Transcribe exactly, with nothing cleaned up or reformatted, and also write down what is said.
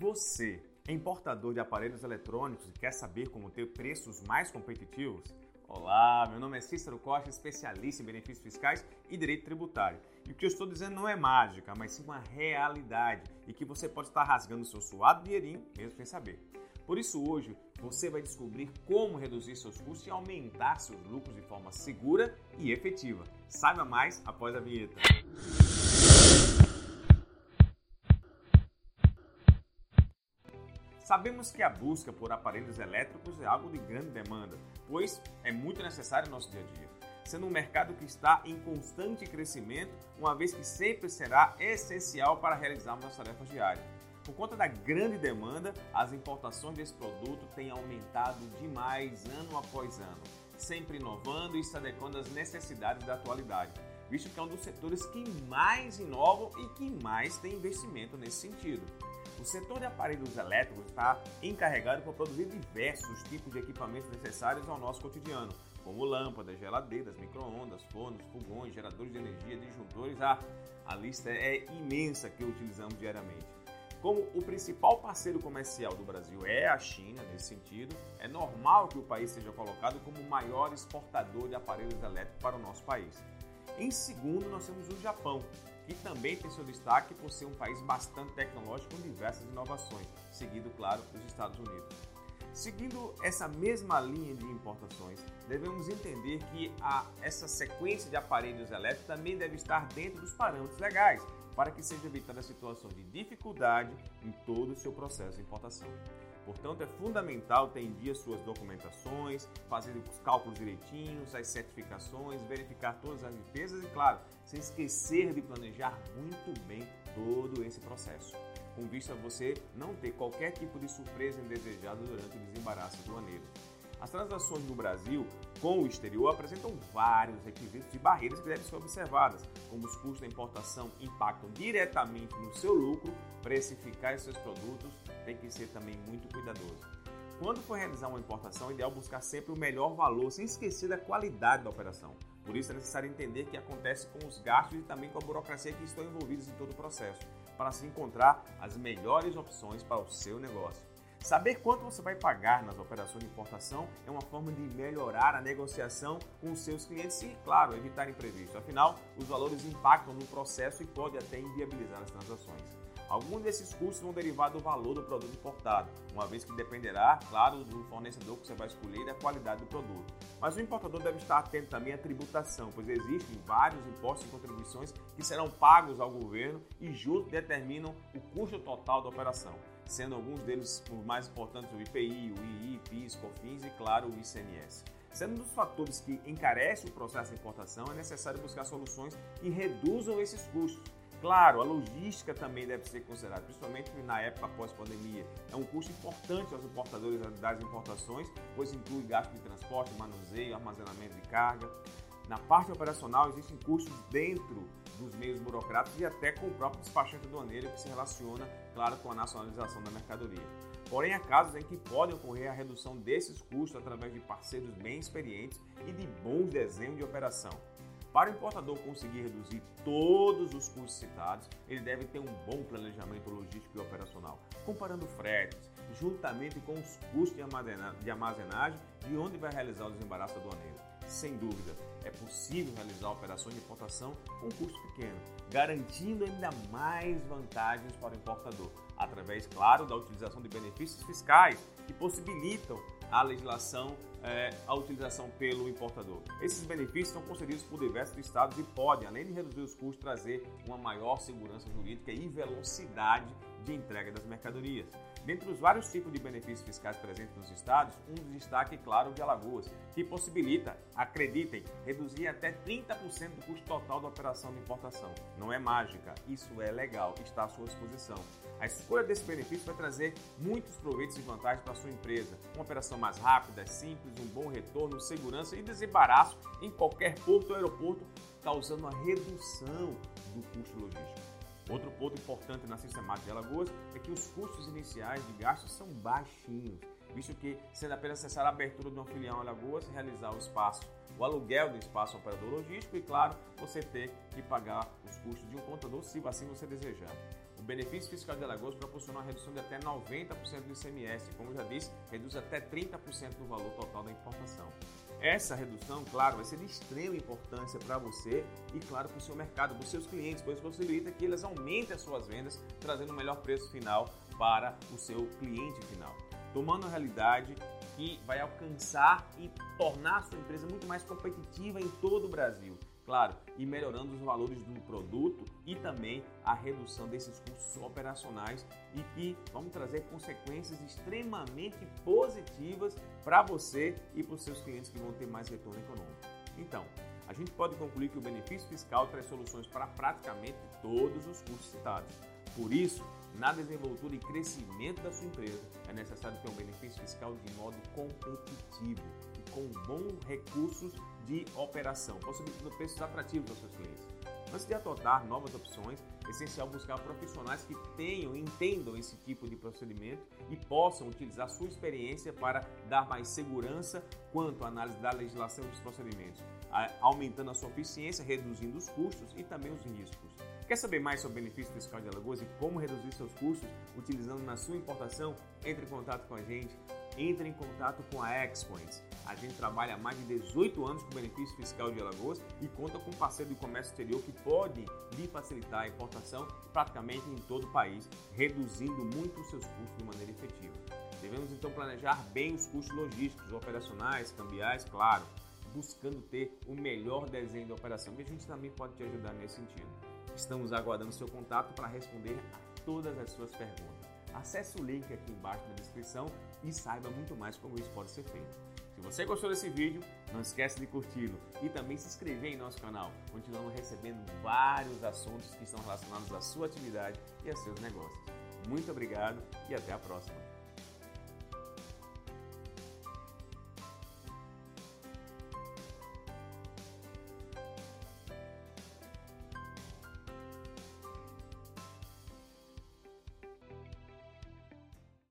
Você é importador de aparelhos eletrônicos e quer saber como ter preços mais competitivos? Olá, meu nome é Cícero Costa, especialista em benefícios fiscais e direito tributário. E o que eu estou dizendo não é mágica, mas sim uma realidade e que você pode estar rasgando seu suado dinheirinho mesmo sem saber. Por isso hoje você vai descobrir como reduzir seus custos e aumentar seus lucros de forma segura e efetiva. Saiba mais após a vinheta. Sabemos que a busca por aparelhos elétricos é algo de grande demanda, pois é muito necessário no nosso dia a dia, sendo um mercado que está em constante crescimento, uma vez que sempre será essencial para realizarmos as tarefas diárias. Por conta da grande demanda, as importações desse produto têm aumentado demais ano após ano, sempre inovando e se adequando às necessidades da atualidade, visto que é um dos setores que mais inovam e que mais tem investimento nesse sentido. O setor de aparelhos elétricos está encarregado por produzir diversos tipos de equipamentos necessários ao nosso cotidiano, como lâmpadas, geladeiras, micro-ondas, fornos, fogões, geradores de energia, disjuntores. Ah, a lista é imensa que utilizamos diariamente. Como o principal parceiro comercial do Brasil é a China, nesse sentido, é normal que o país seja colocado como o maior exportador de aparelhos elétricos para o nosso país. Em segundo, nós temos o Japão, que também tem seu destaque por ser um país bastante tecnológico com diversas inovações, seguido, claro, os Estados Unidos. Seguindo essa mesma linha de importações, devemos entender que a, essa sequência de aparelhos elétricos também deve estar dentro dos parâmetros legais, para que seja evitada a situação de dificuldade em todo o seu processo de importação. Portanto, é fundamental ter em dia suas documentações, fazer os cálculos direitinhos, as certificações, verificar todas as despesas e, claro, sem esquecer de planejar muito bem todo esse processo, com vista a você não ter qualquer tipo de surpresa indesejada durante o desembaraço aduaneiro. As transações no Brasil com o exterior apresentam vários requisitos e barreiras que devem ser observadas, como os custos da importação impactam diretamente no seu lucro, precificar os seus produtos tem que ser também muito cuidadoso. Quando for realizar uma importação, é ideal buscar sempre o melhor valor, sem esquecer da qualidade da operação. Por isso é necessário entender o que acontece com os gastos e também com a burocracia que estão envolvidos em todo o processo, para se encontrar as melhores opções para o seu negócio. Saber quanto você vai pagar nas operações de importação é uma forma de melhorar a negociação com os seus clientes e, claro, evitar imprevistos. Afinal, os valores impactam no processo e podem até inviabilizar as transações. Alguns desses custos vão derivar do valor do produto importado, uma vez que dependerá, claro, do fornecedor que você vai escolher e da qualidade do produto. Mas o importador deve estar atento também à tributação, pois existem vários impostos e contribuições que serão pagos ao governo e juntos determinam o custo total da operação, sendo alguns deles os mais importantes o I P I, o I I, PIS, COFINS e, claro, o I C M S. Sendo um dos fatores que encarecem o processo de importação, é necessário buscar soluções que reduzam esses custos. Claro, a logística também deve ser considerada, principalmente na época pós-pandemia. É um custo importante aos importadores das importações, pois inclui gasto de transporte, manuseio, armazenamento de carga. Na parte operacional, existem custos dentro dos meios burocráticos e até com o próprio despachante aduaneiro, que se relaciona, claro, com a nacionalização da mercadoria. Porém, há casos em que pode ocorrer a redução desses custos através de parceiros bem experientes e de bons desenhos de operação. Para o importador conseguir reduzir todos os custos citados, ele deve ter um bom planejamento logístico e operacional, comparando fretes, juntamente com os custos de armazenagem de onde vai realizar o desembaraço aduaneiro. Sem dúvida, é possível realizar operações de importação com um custo pequeno, garantindo ainda mais vantagens para o importador, através, claro, da utilização de benefícios fiscais que possibilitam a legislação, é, a utilização pelo importador. Esses benefícios são concedidos por diversos estados e podem, além de reduzir os custos, trazer uma maior segurança jurídica e velocidade de entrega das mercadorias. Dentre os vários tipos de benefícios fiscais presentes nos estados, um destaque, claro, de Alagoas, que possibilita, acreditem, reduzir até trinta por cento do custo total da operação de importação. Não é mágica, isso é legal, está à sua disposição. A escolha desse benefício vai trazer muitos proveitos e vantagens para a sua empresa. Uma operação mais rápida, simples, um bom retorno, segurança e desembaraço em qualquer porto ou aeroporto, causando a redução do custo logístico. Outro ponto importante na sistemática de Alagoas é que os custos iniciais de gastos são baixinhos, visto que, sendo apenas necessária a abertura de uma filial em Alagoas, realizar o espaço, o aluguel do espaço ao operador logístico e, claro, você ter que pagar os custos de um contador, se assim você desejar. O O benefício fiscal de Alagoas proporcionou uma redução de até noventa por cento do I C M S, e, como já disse, reduz até trinta por cento do valor total da importação. Essa redução, claro, vai ser de extrema importância para você e, claro, para o seu mercado, para os seus clientes, pois possibilita que eles aumentem as suas vendas, trazendo um melhor preço final para o seu cliente final. Tomando a realidade que vai alcançar e tornar a sua empresa muito mais competitiva em todo o Brasil. Claro, e melhorando os valores do produto e também a redução desses custos operacionais e que vão trazer consequências extremamente positivas para você e para os seus clientes que vão ter mais retorno econômico. Então, a gente pode concluir que o benefício fiscal traz soluções para praticamente todos os custos citados. Por isso, na desenvoltura e crescimento da sua empresa, é necessário ter um benefício fiscal de modo competitivo e com bons recursos de operação, possibilitando preços atrativos aos seus clientes. Antes de adotar novas opções, é essencial buscar profissionais que tenham e entendam esse tipo de procedimento e possam utilizar sua experiência para dar mais segurança quanto à análise da legislação e dos procedimentos, aumentando a sua eficiência, reduzindo os custos e também os riscos. Quer saber mais sobre o benefício fiscal de Alagoas e como reduzir seus custos utilizando na sua importação? Entre em contato com a gente. Entre em contato com a Expoins. A gente trabalha há mais de dezoito anos com o benefício fiscal de Alagoas e conta com um parceiro de comércio exterior que pode lhe facilitar a importação praticamente em todo o país, reduzindo muito os seus custos de maneira efetiva. Devemos então planejar bem os custos logísticos, operacionais, cambiais, claro, buscando ter o melhor desenho da operação. E a gente também pode te ajudar nesse sentido. Estamos aguardando seu contato para responder a todas as suas perguntas. Acesse o link aqui embaixo na descrição e saiba muito mais como isso pode ser feito. Se você gostou desse vídeo, não esquece de curti-lo e também se inscrever em nosso canal. Continuamos recebendo vários assuntos que estão relacionados à sua atividade e a seus negócios. Muito obrigado e até a próxima!